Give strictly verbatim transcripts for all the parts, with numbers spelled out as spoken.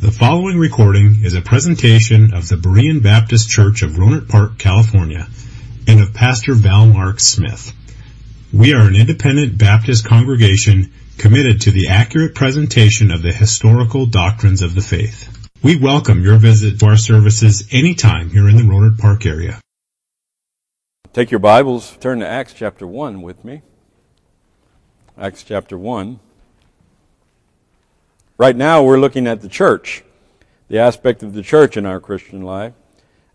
The following recording is a presentation of the Berean Baptist Church of Rohnert Park, California, and of Pastor Val Mark Smith. We are an independent Baptist congregation committed to the accurate presentation of the historical doctrines of the faith. We welcome your visit to our services anytime here in the Rohnert Park area. Take your Bibles, turn to Acts chapter one with me. Acts chapter one. Right now we're looking at the church, the aspect of the church in our Christian life.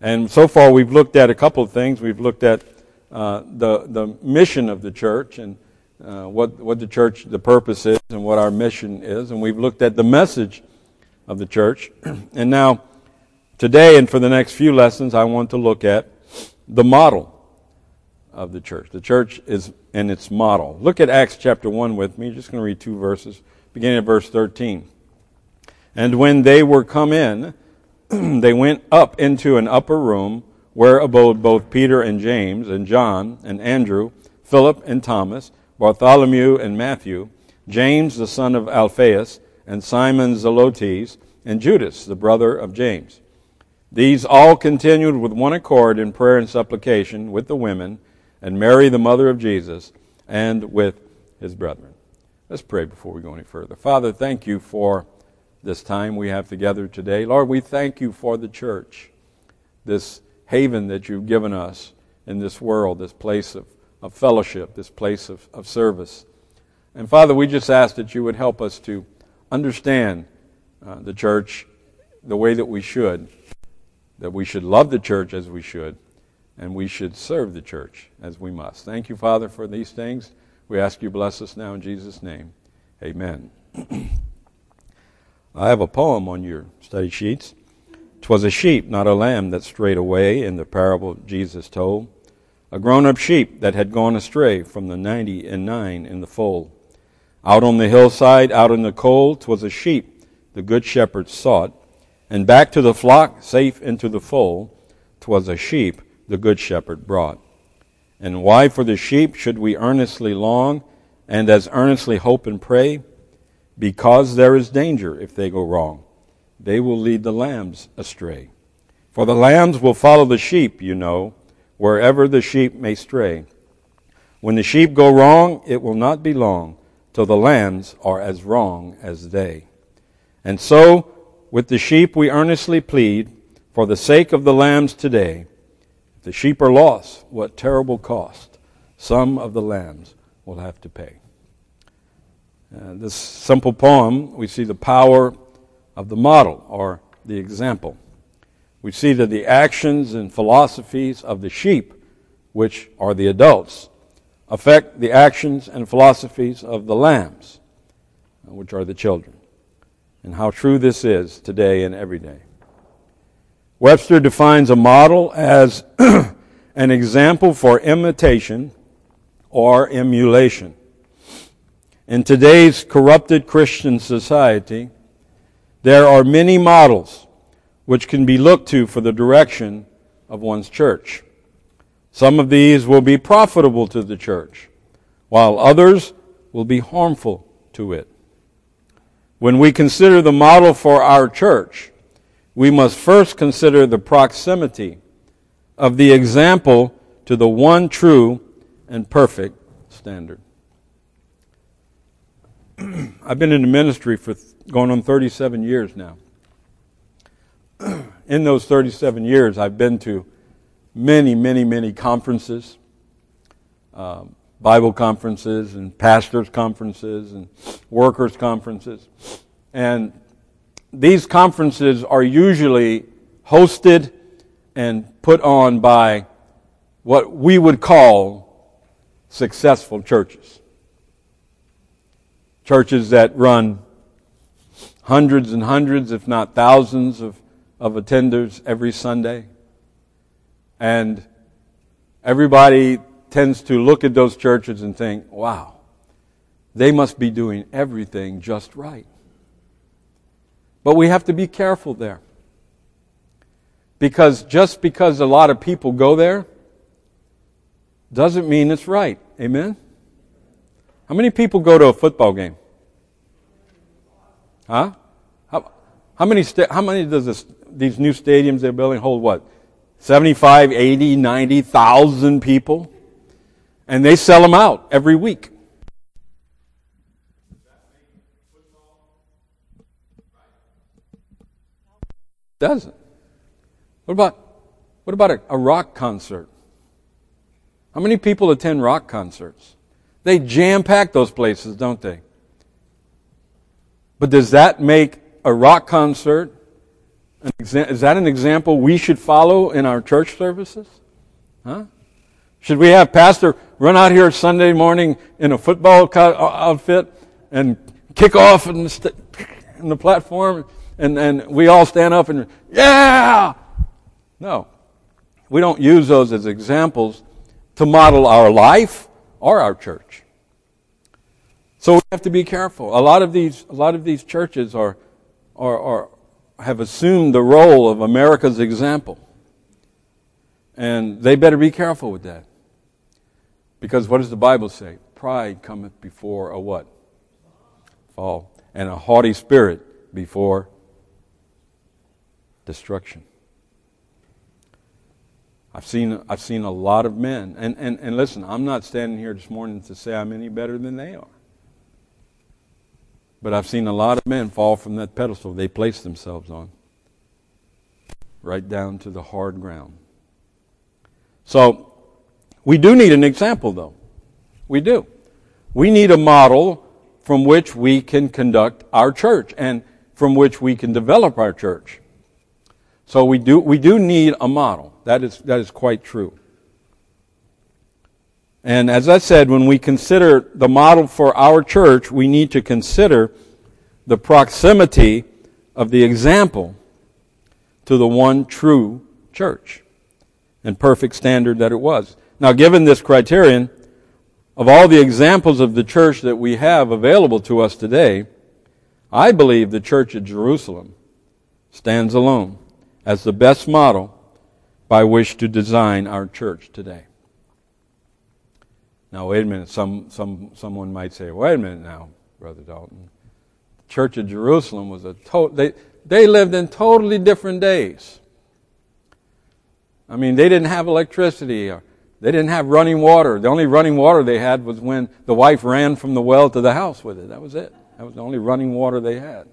And so far we've looked at a couple of things. We've looked at uh, the the mission of the church and uh, what, what the church, the purpose is and what our mission is. And we've looked at the message of the church. And now today and for the next few lessons I want to look at the model of the church. The church is and its model. Look at Acts chapter one with me. I'm just going to read two verses, beginning at verse thirteen. And when they were come in, they went up into an upper room, where abode both Peter and James, and John and Andrew, Philip and Thomas, Bartholomew and Matthew, James the son of Alphaeus, and Simon Zelotes, and Judas the brother of James. These all continued with one accord in prayer and supplication with the women, and Mary the mother of Jesus, and with his brethren. Let's pray before we go any further. Father, thank you for this time we have together today. Lord, we thank you for the church, this haven that you've given us in this world, this place of, of fellowship, this place of, of service. And Father, we just ask that you would help us to understand uh, the church the way that we should, that we should love the church as we should, and we should serve the church as we must. Thank you, Father, for these things. We ask you bless us now in Jesus' name. Amen. I have a poem on your study sheets. 'Twas a sheep, not a lamb, that strayed away in the parable Jesus told. A grown-up sheep that had gone astray from the ninety and nine in the fold. Out on the hillside, out in the cold, 'twas a sheep the good shepherd sought. And back to the flock, safe into the fold, 'twas a sheep the good shepherd brought. And why for the sheep should we earnestly long, and as earnestly hope and pray? Because there is danger if they go wrong. They will lead the lambs astray. For the lambs will follow the sheep, you know, wherever the sheep may stray. When the sheep go wrong, it will not be long till the lambs are as wrong as they. And so, with the sheep we earnestly plead for the sake of the lambs today. The sheep are lost, what terrible cost some of the lambs will have to pay. Uh, this simple poem, we see the power of the model or the example. We see that the actions and philosophies of the sheep, which are the adults, affect the actions and philosophies of the lambs, which are the children. And how true this is today and every day. Webster defines a model as an example for imitation or emulation. In today's corrupted Christian society, there are many models which can be looked to for the direction of one's church. Some of these will be profitable to the church, while others will be harmful to it. When we consider the model for our church, we must first consider the proximity of the example to the one true and perfect standard. I've been in the ministry for going on thirty-seven years now. In those thirty-seven years, I've been to many, many, many conferences, um, Bible conferences and pastors' conferences and workers' conferences, and these conferences are usually hosted and put on by what we would call successful churches. Churches that run hundreds and hundreds, if not thousands, of, of attenders every Sunday. And everybody tends to look at those churches and think, wow, they must be doing everything just right. But we have to be careful there. Because just because a lot of people go there doesn't mean it's right. Amen? How many people go to a football game? Huh? How, How many sta- how many does this, these new stadiums they're building hold what? seventy-five, eighty, ninety thousand people? And they sell them out every week. Doesn't. What about what about a, a rock concert? How many people attend rock concerts? They jam-pack those places, don't they? But does that make a rock concert, an exa- is that an example we should follow in our church services? Huh? Should we have pastor run out here Sunday morning in a football co- outfit and kick off in the, st- in the platform and, and we all stand up and, yeah! No. We don't use those as examples to model our life or our church. So we have to be careful. A lot of these, a lot of these churches are, are, are have assumed the role of America's example, and they better be careful with that. Because what does the Bible say? Pride cometh before a what? Fall, and a haughty spirit before destruction. I've seen I've seen a lot of men, and, and, and listen, I'm not standing here this morning to say I'm any better than they are. But I've seen a lot of men fall from that pedestal they place themselves on, right down to the hard ground. So, we do need an example, though. We do. We need a model from which we can conduct our church and from which we can develop our church. So we do we do need a model. That is that is quite true. And as I said, when we consider the model for our church, we need to consider the proximity of the example to the one true church and perfect standard that it was. Now, given this criterion, of all the examples of the church that we have available to us today, I believe the church at Jerusalem stands alone as the best model by which to design our church today. Now, wait a minute. Some, some, someone might say, wait a minute now, Brother Dalton. The church of Jerusalem was a total... They, they lived in totally different days. I mean, they didn't have electricity. Or they didn't have running water. The only running water they had was when the wife ran from the well to the house with it. That was it. That was the only running water they had.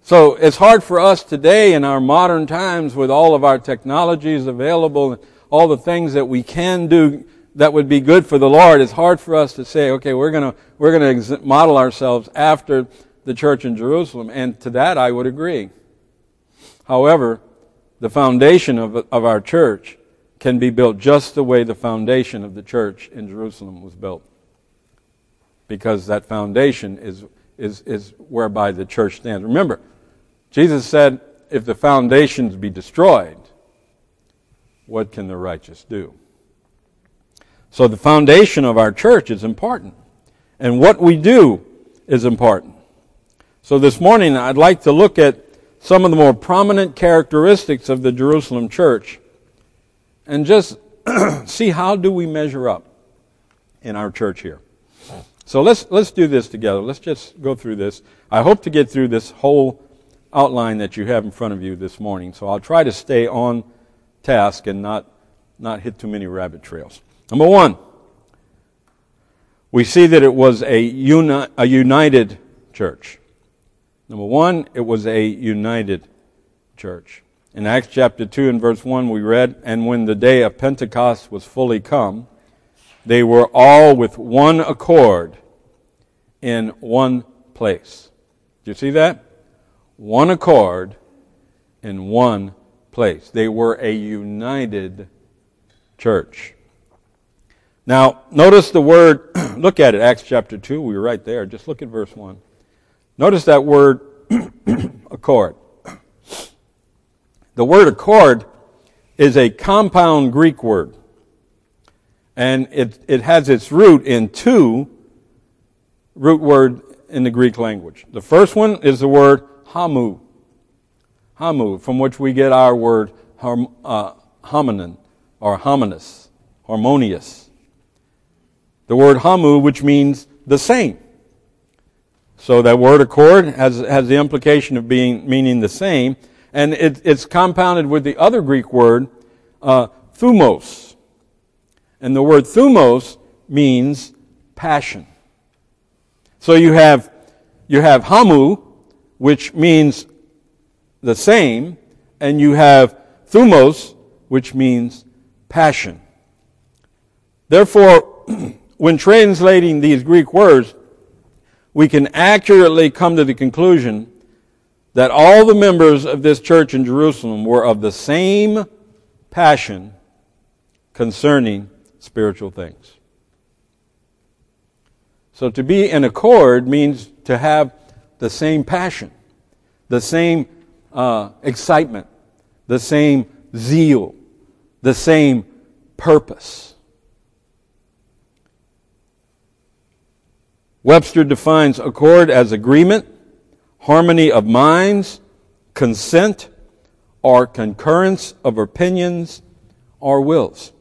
So it's hard for us today in our modern times with all of our technologies available and all the things that we can do that would be good for the Lord. It's hard for us to say, okay, we're going to we're going to model ourselves after the church in Jerusalem. And to that I would agree. However, the foundation of, of our church can be built just the way the foundation of the church in Jerusalem was built. Because that foundation is is is whereby the church stands. Remember, Jesus said, if the foundations be destroyed, what can the righteous do? So the foundation of our church is important. And what we do is important. So this morning, I'd like to look at some of the more prominent characteristics of the Jerusalem church and just see how do we measure up in our church here. So let's let's do this together. Let's just go through this. I hope to get through this whole outline that you have in front of you this morning. So I'll try to stay on task and not not hit too many rabbit trails. Number one, we see that it was a uni- a united church. Number one, it was a united church. In Acts chapter two and verse one we read, "And when the day of Pentecost was fully come, they were all with one accord in one place." Do you see that? One accord in one place. They were a united church. Now, notice the word, look at it, Acts chapter two, we were right there. Just look at verse one. Notice that word accord. The word accord is a compound Greek word. And it, it has its root in two root words in the Greek language. The first one is the word hamu, hamu, from which we get our word harm, uh, hominin or hominis, harmonious. The word hamu, which means the same. So that word accord has, has the implication of being meaning the same. And it, it's compounded with the other Greek word, uh, thumos. And the word thumos means passion. So you have you have hamu, which means the same, and you have thumos, which means passion. Therefore, when translating these Greek words, we can accurately come to the conclusion that all the members of this church in Jerusalem were of the same passion concerning spiritual things. So to be in accord means to have the same passion, the same uh, excitement, the same zeal, the same purpose. Webster defines accord as agreement, harmony of minds, consent, or concurrence of opinions or wills.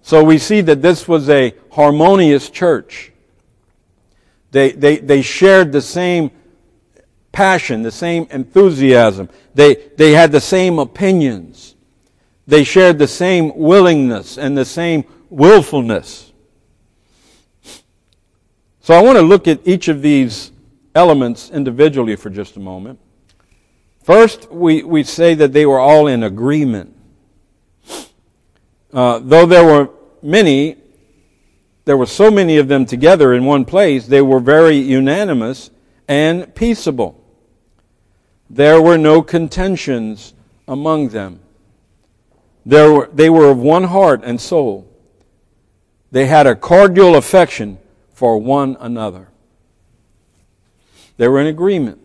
So we see that this was a harmonious church. They, they, they shared the same passion, the same enthusiasm. They, they had the same opinions. They shared the same willingness and the same willfulness. So I want to look at each of these elements individually for just a moment. First, we, we say that they were all in agreement. Uh, though there were many, there were so many of them together in one place, they were very unanimous and peaceable. There were no contentions among them. There were, they were of one heart and soul. They had a cordial affection for one another. They were in agreement.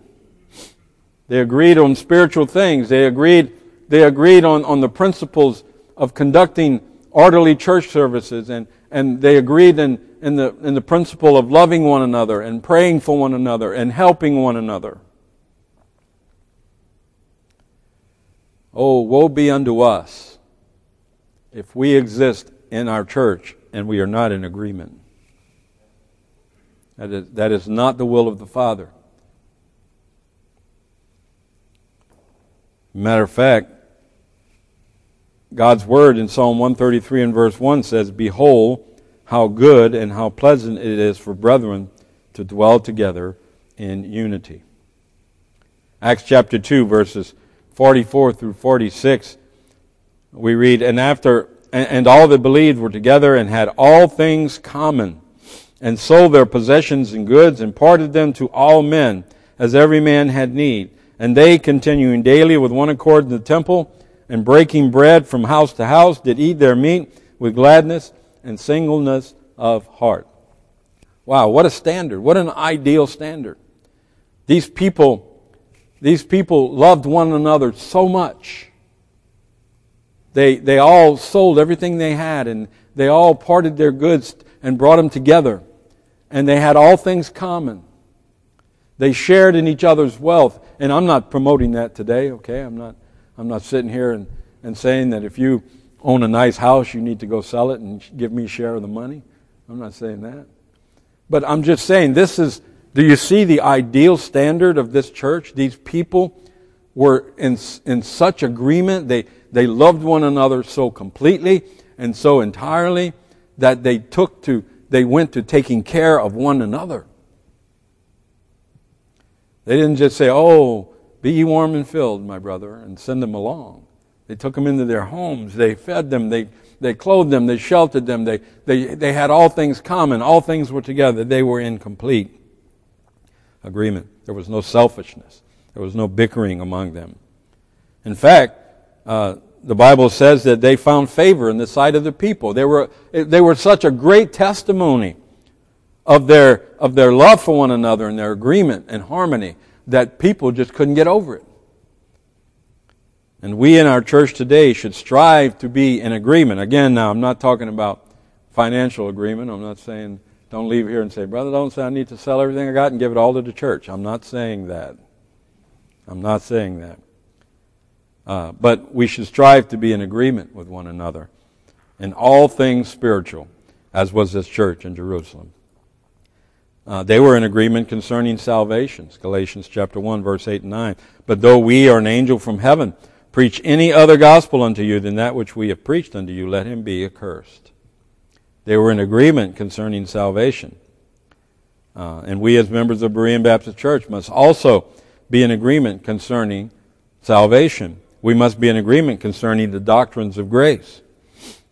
They agreed on spiritual things. They agreed, they agreed on, on the principles of conducting orderly church services, and, and they agreed in, in the in the principle of loving one another and praying for one another and helping one another. Oh, woe be unto us if we exist in our church and we are not in agreement. That is, that is not the will of the Father. Matter of fact, God's word in Psalm one thirty-three and verse one says, "Behold, how good and how pleasant it is for brethren to dwell together in unity." Acts chapter two, verses forty-four through forty-six, we read, "And after and, and all that believed were together and had all things common, and sold their possessions and goods, and parted them to all men, as every man had need. And they, continuing daily with one accord in the temple, and breaking bread from house to house, did eat their meat with gladness and singleness of heart." Wow, what a standard. What an ideal standard. These people, these people loved one another so much. They, they all sold everything they had, and they all parted their goods and brought them together. And they had all things common. They shared in each other's wealth. And I'm not promoting that today, okay? I'm not I'm not sitting here and, and saying that if you own a nice house, you need to go sell it and give me a share of the money. I'm not saying that. But I'm just saying this is, do you see the ideal standard of this church? These people were in in such agreement. They, they loved one another so completely and so entirely that they took to, they went to taking care of one another. They didn't just say, "Oh, be ye warm and filled, my brother," and send them along. They took them into their homes. They fed them. They, they clothed them. They sheltered them. They, they, they had all things common. All things were together. They were in complete agreement. There was no selfishness. There was no bickering among them. In fact, uh, the Bible says that they found favor in the sight of the people. They were, they were such a great testimony of their, of their love for one another and their agreement and harmony that people just couldn't get over it. And we in our church today should strive to be in agreement. Again, now, I'm not talking about financial agreement. I'm not saying, don't leave here and say, "Brother, don't say I need to sell everything I got and give it all to the church." I'm not saying that. I'm not saying that. Uh, but we should strive to be in agreement with one another in all things spiritual, as was this church in Jerusalem. Uh, they were in agreement concerning salvation, Galatians chapter one, verse eight and nine. But though we or an angel from heaven preach any other gospel unto you than that which we have preached unto you, let him be accursed. They were in agreement concerning salvation. Uh, and we as members of Berean Baptist Church must also be in agreement concerning salvation. We must be in agreement concerning the doctrines of grace,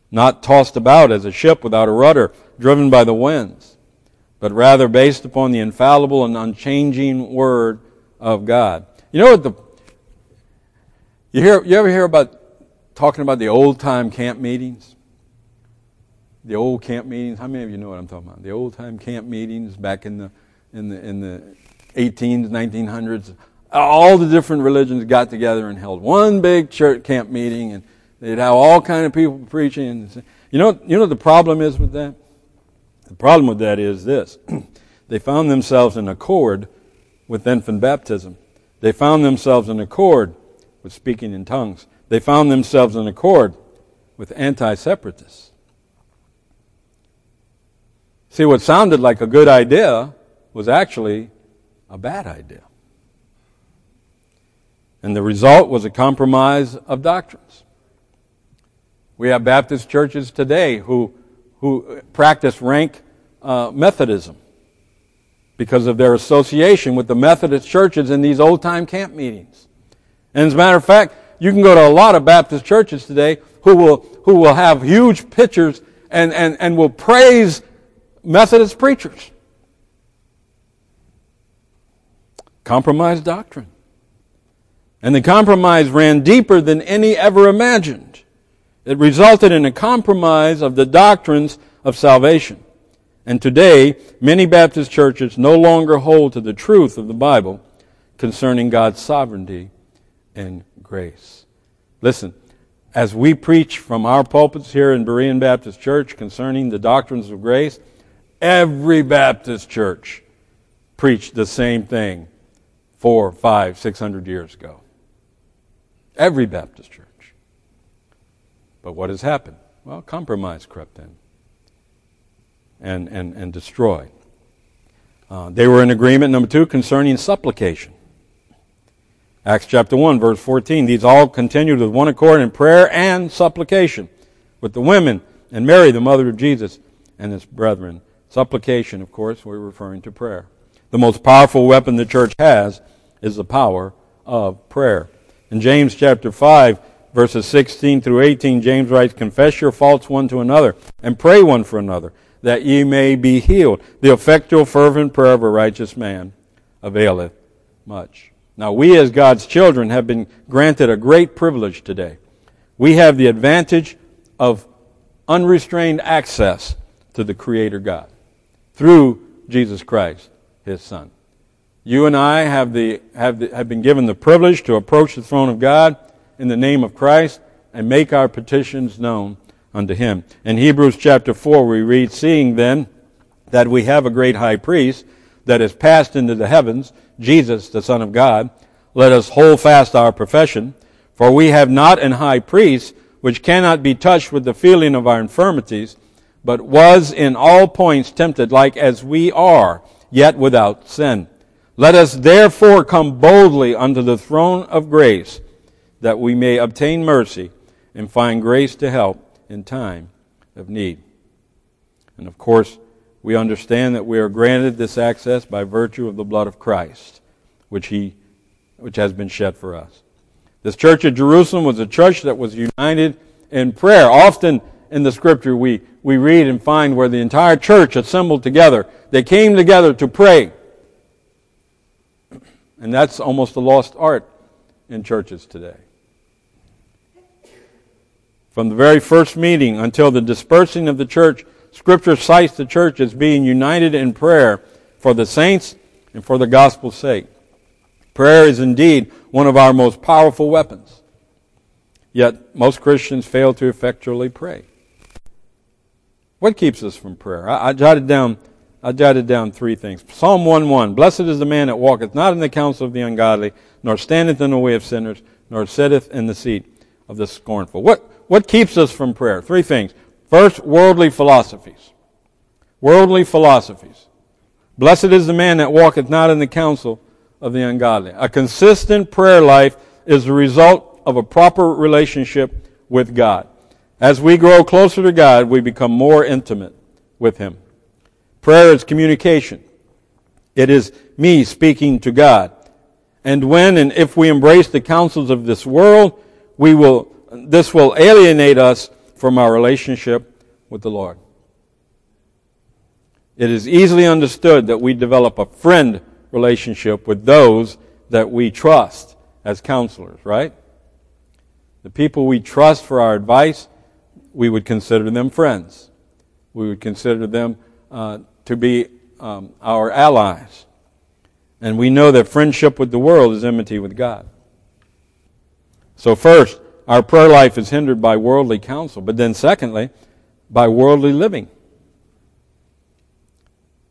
not tossed about as a ship without a rudder, driven by the winds, but rather based upon the infallible and unchanging Word of God. You know what the... You hear? You ever hear about talking about the old-time camp meetings? The old camp meetings. How many of you know what I'm talking about? The old-time camp meetings back in the in the in the eighteen hundreds, nineteen hundreds. All the different religions got together and held one big church camp meeting, and they'd have all kind of people preaching. And you know, you know what the problem is with that? The problem with that is this: they found themselves in accord with infant baptism. They found themselves in accord with speaking in tongues. They found themselves in accord with anti-separatists. See, what sounded like a good idea was actually a bad idea. And the result was a compromise of doctrines. We have Baptist churches today who who practice rank uh, Methodism because of their association with the Methodist churches in these old-time camp meetings. And as a matter of fact, you can go to a lot of Baptist churches today who will who will have huge pictures and, and, and will praise Methodist preachers. Compromise doctrine. And the compromise ran deeper than any ever imagined. It resulted in a compromise of the doctrines of salvation. And today, many Baptist churches no longer hold to the truth of the Bible concerning God's sovereignty and grace. Listen, as we preach from our pulpits here in Berean Baptist Church concerning the doctrines of grace, every Baptist church preached the same thing four, five, six hundred years ago. Every Baptist church. But what has happened? Well, compromise crept in and and, and destroyed. Uh, they were in agreement, number two, concerning supplication. Acts chapter one, verse fourteen, these all continued with one accord in prayer and supplication with the women and Mary, the mother of Jesus, and his brethren. Supplication, of course, we're referring to prayer. The most powerful weapon the church has is the power of prayer. In James chapter five, verses sixteen through eighteen, James writes, confess your faults one to another and pray one for another, that ye may be healed. The effectual fervent prayer of a righteous man availeth much. Now, we as God's children have been granted a great privilege today. We have the advantage of unrestrained access to the Creator God through Jesus Christ, His Son. You and I have the have the, have been given the privilege to approach the throne of God in the name of Christ and make our petitions known unto Him. In Hebrews chapter four, we read, seeing then that we have a great high priest that is passed into the heavens, Jesus, the Son of God, let us hold fast our profession, for we have not an high priest which cannot be touched with the feeling of our infirmities, but was in all points tempted like as we are, yet without sin. Let us therefore come boldly unto the throne of grace, that we may obtain mercy and find grace to help in time of need. And of course, we understand that we are granted this access by virtue of the blood of Christ, which he, which has been shed for us. This church at Jerusalem was a church that was united in prayer. Often in the Scripture we, we read and find where the entire church assembled together. They came together to pray. And that's almost a lost art in churches today. From the very first meeting until the dispersing of the church, Scripture cites the church as being united in prayer for the saints and for the gospel's sake. Prayer is indeed one of our most powerful weapons. Yet most Christians fail to effectually pray. What keeps us from prayer? I, I jotted down I jotted down three things. Psalm one one, blessed is the man that walketh not in the counsel of the ungodly, nor standeth in the way of sinners, nor sitteth in the seat of the scornful. What what keeps us from prayer? Three things. First, worldly philosophies. Worldly philosophies. Blessed is the man that walketh not in the counsel of the ungodly. A consistent prayer life is the result of a proper relationship with God. As we grow closer to God, we become more intimate with Him. Prayer is communication. It is me speaking to God. And when and if we embrace the counsels of this world, we will, this will alienate us from our relationship with the Lord. It is easily understood that we develop a friend relationship with those that we trust as counselors, right? The people we trust for our advice, we would consider them friends. We would consider them uh, to be um, our allies. And we know that friendship with the world is enmity with God. So first, our prayer life is hindered by worldly counsel. But then secondly, by worldly living.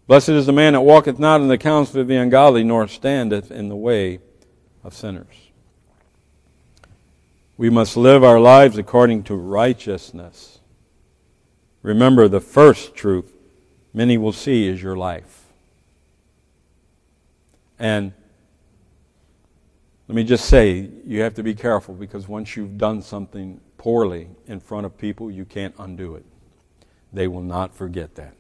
Blessed is the man that walketh not in the counsel of the ungodly, nor standeth in the way of sinners. We must live our lives according to righteousness. Remember, the first truth many will see is your life. And let me just say, you have to be careful, because once you've done something poorly in front of people, you can't undo it. They will not forget that.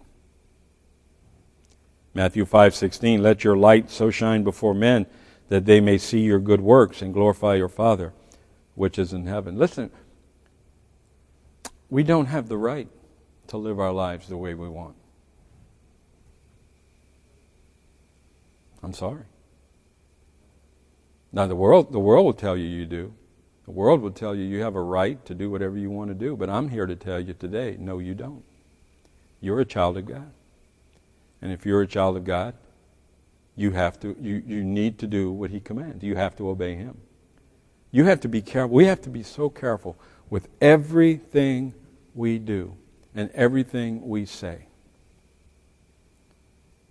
Matthew five sixteen, let your light so shine before men that they may see your good works and glorify your Father which is in heaven. Listen, we don't have the right to live our lives the way we want. I'm sorry. Now the world, the world will tell you you do. The world will tell you you have a right to do whatever you want to do. But I'm here to tell you today, no, you don't. You're a child of God. And if you're a child of God, you have to, you, you need to do what He commands. You have to obey Him. You have to be careful. We have to be so careful with everything we do and everything we say.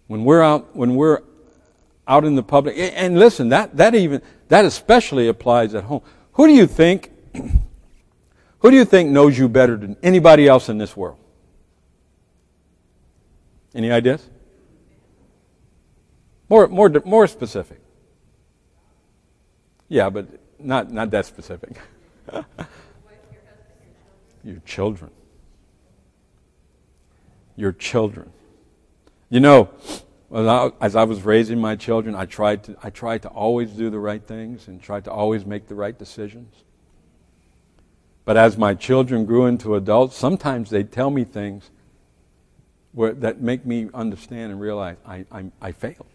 When we're out, when we're out in the public, and listen, that that even that especially applies at home. Who do you think, who do you think knows you better than anybody else in this world? Any ideas? More more more specific. Yeah, but not not that specific. Your children. Your children. You know, as I was raising my children, I tried to I tried to always do the right things and tried to always make the right decisions. But as my children grew into adults, sometimes they'd tell me things where, that make me understand and realize I, I I failed.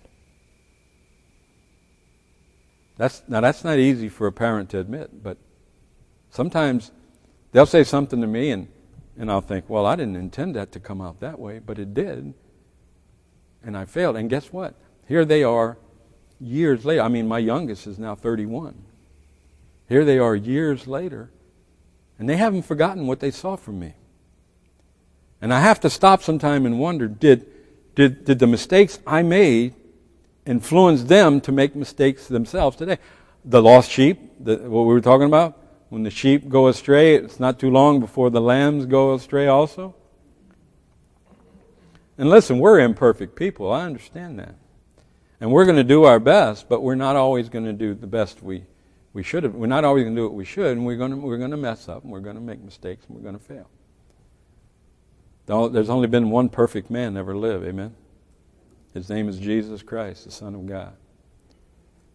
That's now that's not easy for a parent to admit, but sometimes they'll say something to me and and I'll think, well, I didn't intend that to come out that way, but it did. And I failed. And guess what? Here they are years later. I mean, my youngest is now thirty-one. Here they are years later, and they haven't forgotten what they saw from me. And I have to stop sometime and wonder, did did, did the mistakes I made influence them to make mistakes themselves today? The lost sheep, the, what we were talking about, when the sheep go astray, it's not too long before the lambs go astray also. And listen, we're imperfect people. I understand that. And we're going to do our best, but we're not always going to do the best we, we should have. We're not always going to do what we should, and we're going to, we're going to mess up, and we're going to make mistakes, and we're going to fail. There's only been one perfect man ever live, amen? His name is Jesus Christ, the Son of God.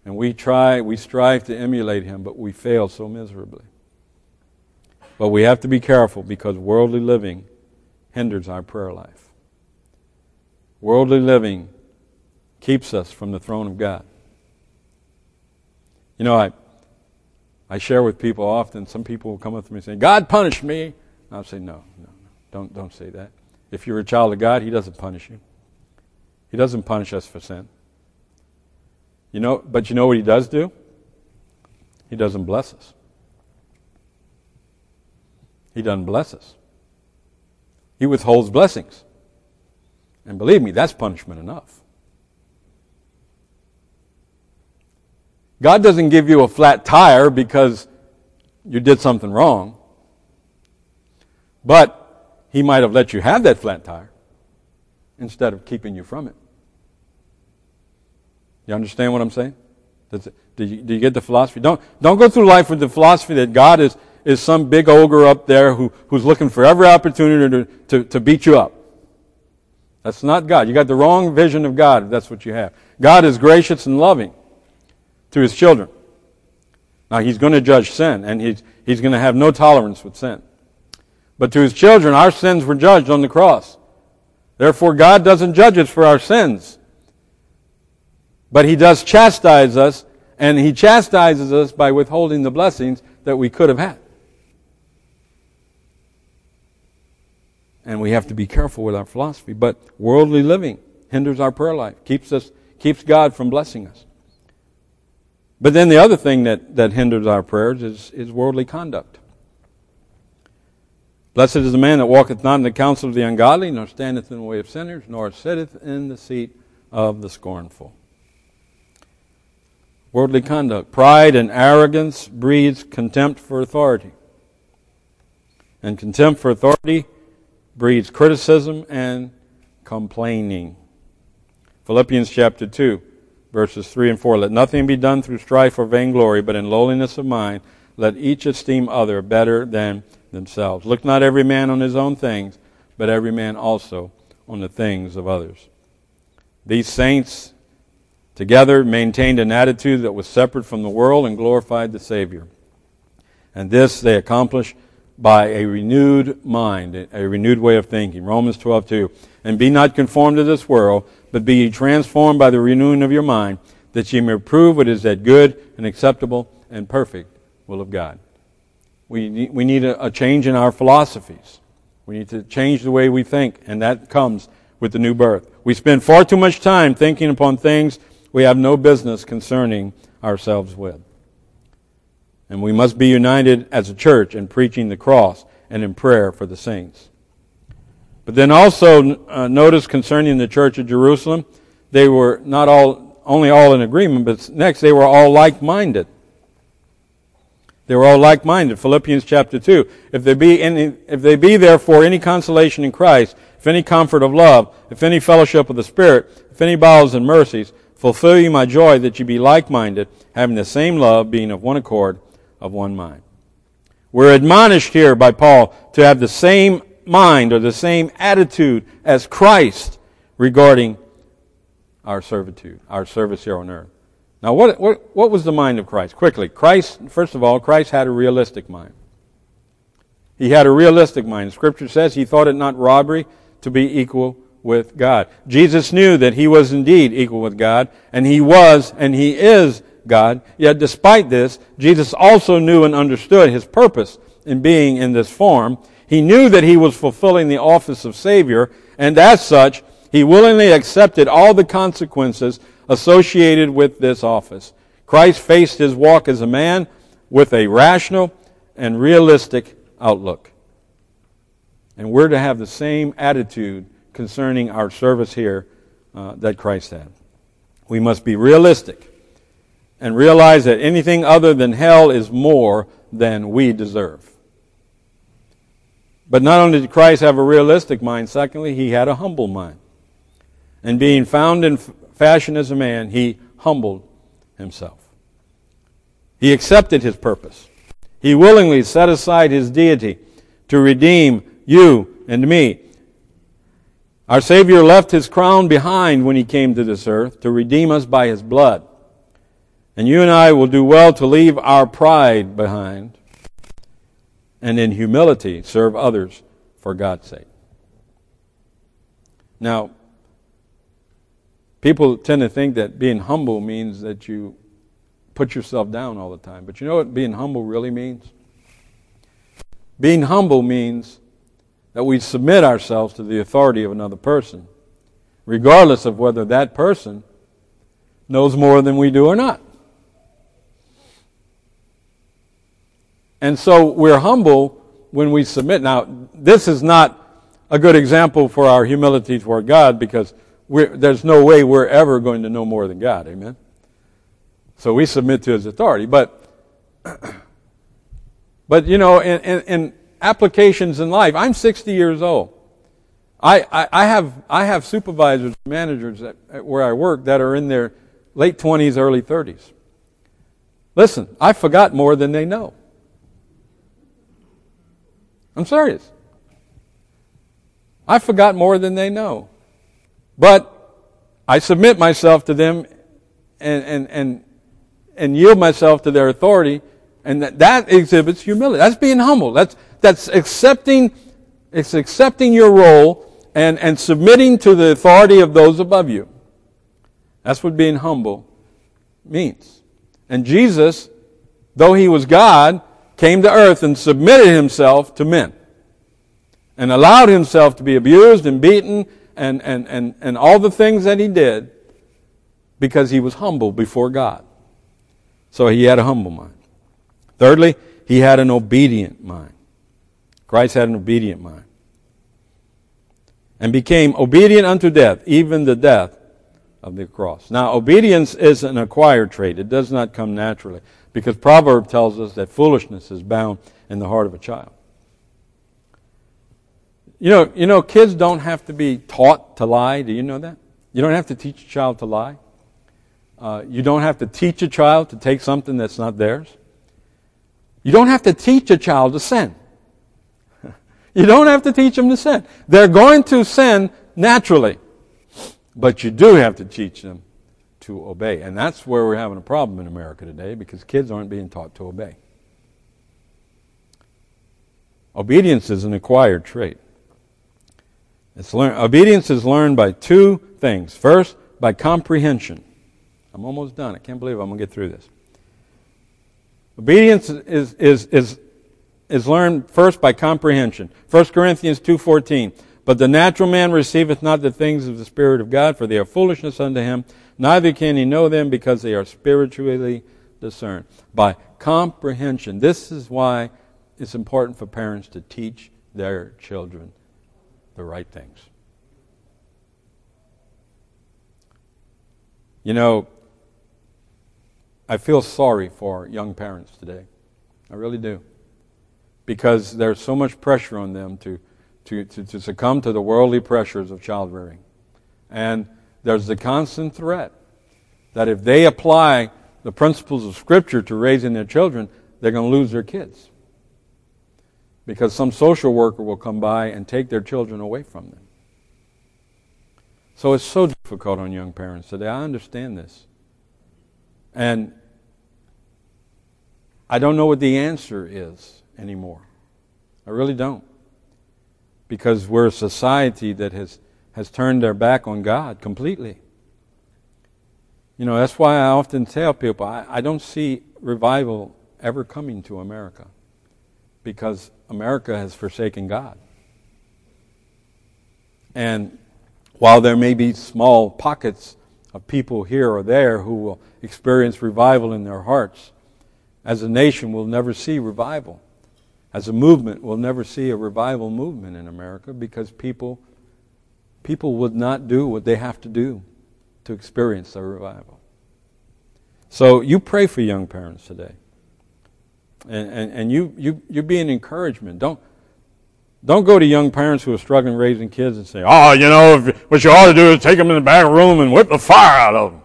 And we try, we strive to emulate Him, but we fail so miserably. But we have to be careful, because worldly living hinders our prayer life. Worldly living keeps us from the throne of God. You know, I I share with people often, some people will come up to me and say, God punished me. And I'll say, no, no, no, don't, don't say that. If you're a child of God, He doesn't punish you. He doesn't punish us for sin. You know, but you know what He does do? He doesn't bless us. He doesn't bless us. He withholds blessings. And believe me, that's punishment enough. God doesn't give you a flat tire because you did something wrong. But He might have let you have that flat tire instead of keeping you from it. You understand what I'm saying? Does it, do, you, do you get the philosophy? Don't don't go through life with the philosophy that God is is some big ogre up there who who's looking for every opportunity to, to, to beat you up. That's not God. You got the wrong vision of God if that's what you have. God is gracious and loving to His children. Now, He's going to judge sin, and He's He's going to have no tolerance with sin. But to His children, our sins were judged on the cross. Therefore, God doesn't judge us for our sins. But He does chastise us, and He chastises us by withholding the blessings that we could have had. And we have to be careful with our philosophy. But worldly living hinders our prayer life, keeps us, keeps God from blessing us. But then the other thing that, that hinders our prayers is, is worldly conduct. Blessed is the man that walketh not in the counsel of the ungodly, nor standeth in the way of sinners, nor sitteth in the seat of the scornful. Worldly conduct. Pride and arrogance breeds contempt for authority. And contempt for authority breeds criticism and complaining. Philippians chapter two, verses three and four. Let nothing be done through strife or vainglory, but in lowliness of mind, let each esteem other better than themselves. Look not every man on his own things, but every man also on the things of others. These saints together maintained an attitude that was separate from the world and glorified the Savior. And this they accomplished by a renewed mind, a renewed way of thinking. Romans twelve two. And be not conformed to this world, but be ye transformed by the renewing of your mind, that ye may prove what is that good and acceptable and perfect will of God. We need, we need a, a change in our philosophies. We need to change the way we think, and that comes with the new birth. We spend far too much time thinking upon things we have no business concerning ourselves with. And we must be united as a church in preaching the cross and in prayer for the saints. But then also uh, notice concerning the church of Jerusalem, they were not all, only all in agreement, but next they were all like-minded. They were all like-minded. Philippians chapter two. If there be any, if there be therefore any consolation in Christ, if any comfort of love, if any fellowship of the Spirit, if any bowels and mercies, fulfill ye my joy that ye be like-minded, having the same love, being of one accord, of one mind. We're admonished here by Paul to have the same mind or the same attitude as Christ regarding our servitude, our service here on earth. Now, what, what, what was the mind of Christ? Quickly, Christ, first of all, Christ had a realistic mind. He had a realistic mind. Scripture says he thought it not robbery to be equal with God. Jesus knew that he was indeed equal with God, and he was and he is God. Yet despite this, Jesus also knew and understood his purpose in being in this form. He knew that he was fulfilling the office of Savior, and as such, he willingly accepted all the consequences associated with this office. Christ faced his walk as a man with a rational and realistic outlook. And we're to have the same attitude concerning our service here uh, that Christ had. We must be realistic and realize that anything other than hell is more than we deserve. But not only did Christ have a realistic mind, secondly, he had a humble mind. And being found in fashion as a man, he humbled himself. He accepted his purpose. He willingly set aside his deity to redeem you and me. Our Savior left his crown behind when he came to this earth to redeem us by his blood. And you and I will do well to leave our pride behind and in humility serve others for God's sake. Now, people tend to think that being humble means that you put yourself down all the time. But you know what being humble really means? Being humble means that we submit ourselves to the authority of another person, regardless of whether that person knows more than we do or not. And so we're humble when we submit. Now, this is not a good example for our humility toward God, because we're, there's no way we're ever going to know more than God, amen? So we submit to his authority. But, but you know, in... in, in applications in life. I'm sixty years old. I, I, I have I have supervisors, managers at, at where I work that are in their late twenties, early thirties. Listen, I forgot more than they know. I'm serious. I forgot more than they know. But I submit myself to them and and and, and yield myself to their authority, and that, that exhibits humility. That's being humble. That's that's accepting it's accepting your role and, and submitting to the authority of those above you. That's what being humble means. And Jesus, though he was God, came to earth and submitted himself to men and allowed himself to be abused and beaten and, and, and, and all the things that he did because he was humble before God. So he had a humble mind. Thirdly, he had an obedient mind. Christ had an obedient mind and became obedient unto death, even the death of the cross. Now, obedience is an acquired trait. It does not come naturally, because Proverbs tells us that foolishness is bound in the heart of a child. You know, you know, kids don't have to be taught to lie. Do you know that? You don't have to teach a child to lie. Uh, you don't have to teach a child to take something that's not theirs. You don't have to teach a child to sin. You don't have to teach them to sin. They're going to sin naturally. But you do have to teach them to obey. And that's where we're having a problem in America today, because kids aren't being taught to obey. Obedience is an acquired trait. It's learn- obedience is learned by two things. First, by comprehension. I'm almost done. I can't believe I'm going to get through this. Obedience is, is, is, is learned first by comprehension. First Corinthians two fourteen. But the natural man receiveth not the things of the Spirit of God, for they are foolishness unto him. Neither can he know them, because they are spiritually discerned. By comprehension. This is why it's important for parents to teach their children the right things. You know, I feel sorry for young parents today. I really do. Because there's so much pressure on them to, to, to, to succumb to the worldly pressures of child rearing. And there's the constant threat that if they apply the principles of Scripture to raising their children, they're going to lose their kids, because some social worker will come by and take their children away from them. So it's so difficult on young parents today. I understand this. And I don't know what the answer is anymore. I really don't. Because we're a society that has has turned their back on God completely. You know, that's why I often tell people, I, I don't see revival ever coming to America, because America has forsaken God. And while there may be small pockets of people here or there who will experience revival in their hearts, as a nation we'll never see revival. As a movement, we'll never see a revival movement in America, because people... People would not do what they have to do to experience a revival. So you pray for young parents today. And, and, and you, you, you be an encouragement. Don't, don't go to young parents who are struggling raising kids and say, oh, you know, if, what you ought to do is take them in the back room and whip the fire out of them.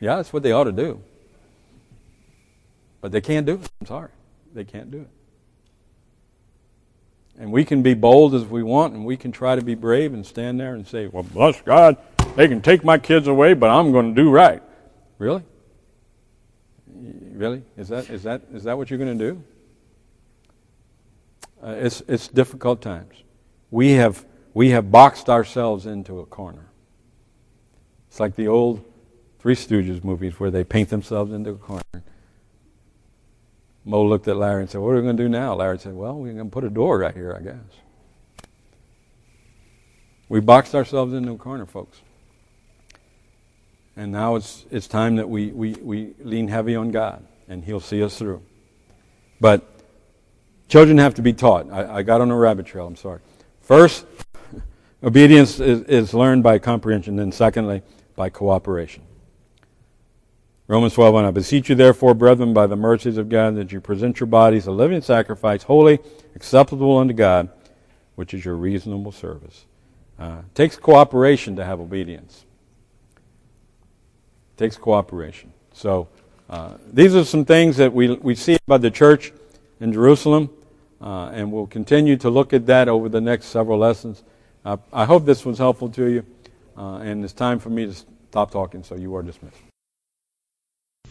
Yeah, that's what they ought to do. But they can't do it. I'm sorry. They can't do it. And we can be bold as we want, and we can try to be brave and stand there and say, well, bless God, they can take my kids away, but I'm going to do right. Really? Really? Is that is that is that what you're going to do? Uh, it's it's difficult times. We have we have boxed ourselves into a corner. It's like the old Three Stooges movies where they paint themselves into a corner. Mo looked at Larry and said, what are we going to do now? Larry said, well, we're going to put a door right here, I guess. We boxed ourselves into a corner, folks. And now it's it's time that we, we, we lean heavy on God, and He'll see us through. But children have to be taught. I, I got on a rabbit trail, I'm sorry. First, obedience is, is learned by comprehension, then secondly, by cooperation. Romans twelve one, I beseech you therefore, brethren, by the mercies of God, that you present your bodies a living sacrifice, holy, acceptable unto God, which is your reasonable service. Uh, it takes cooperation to have obedience. It takes cooperation. So uh, these are some things that we we see about the church in Jerusalem, uh, and we'll continue to look at that over the next several lessons. Uh, I hope this was helpful to you, uh, and it's time for me to stop talking, so you are dismissed.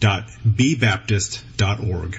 dot b baptist dot org.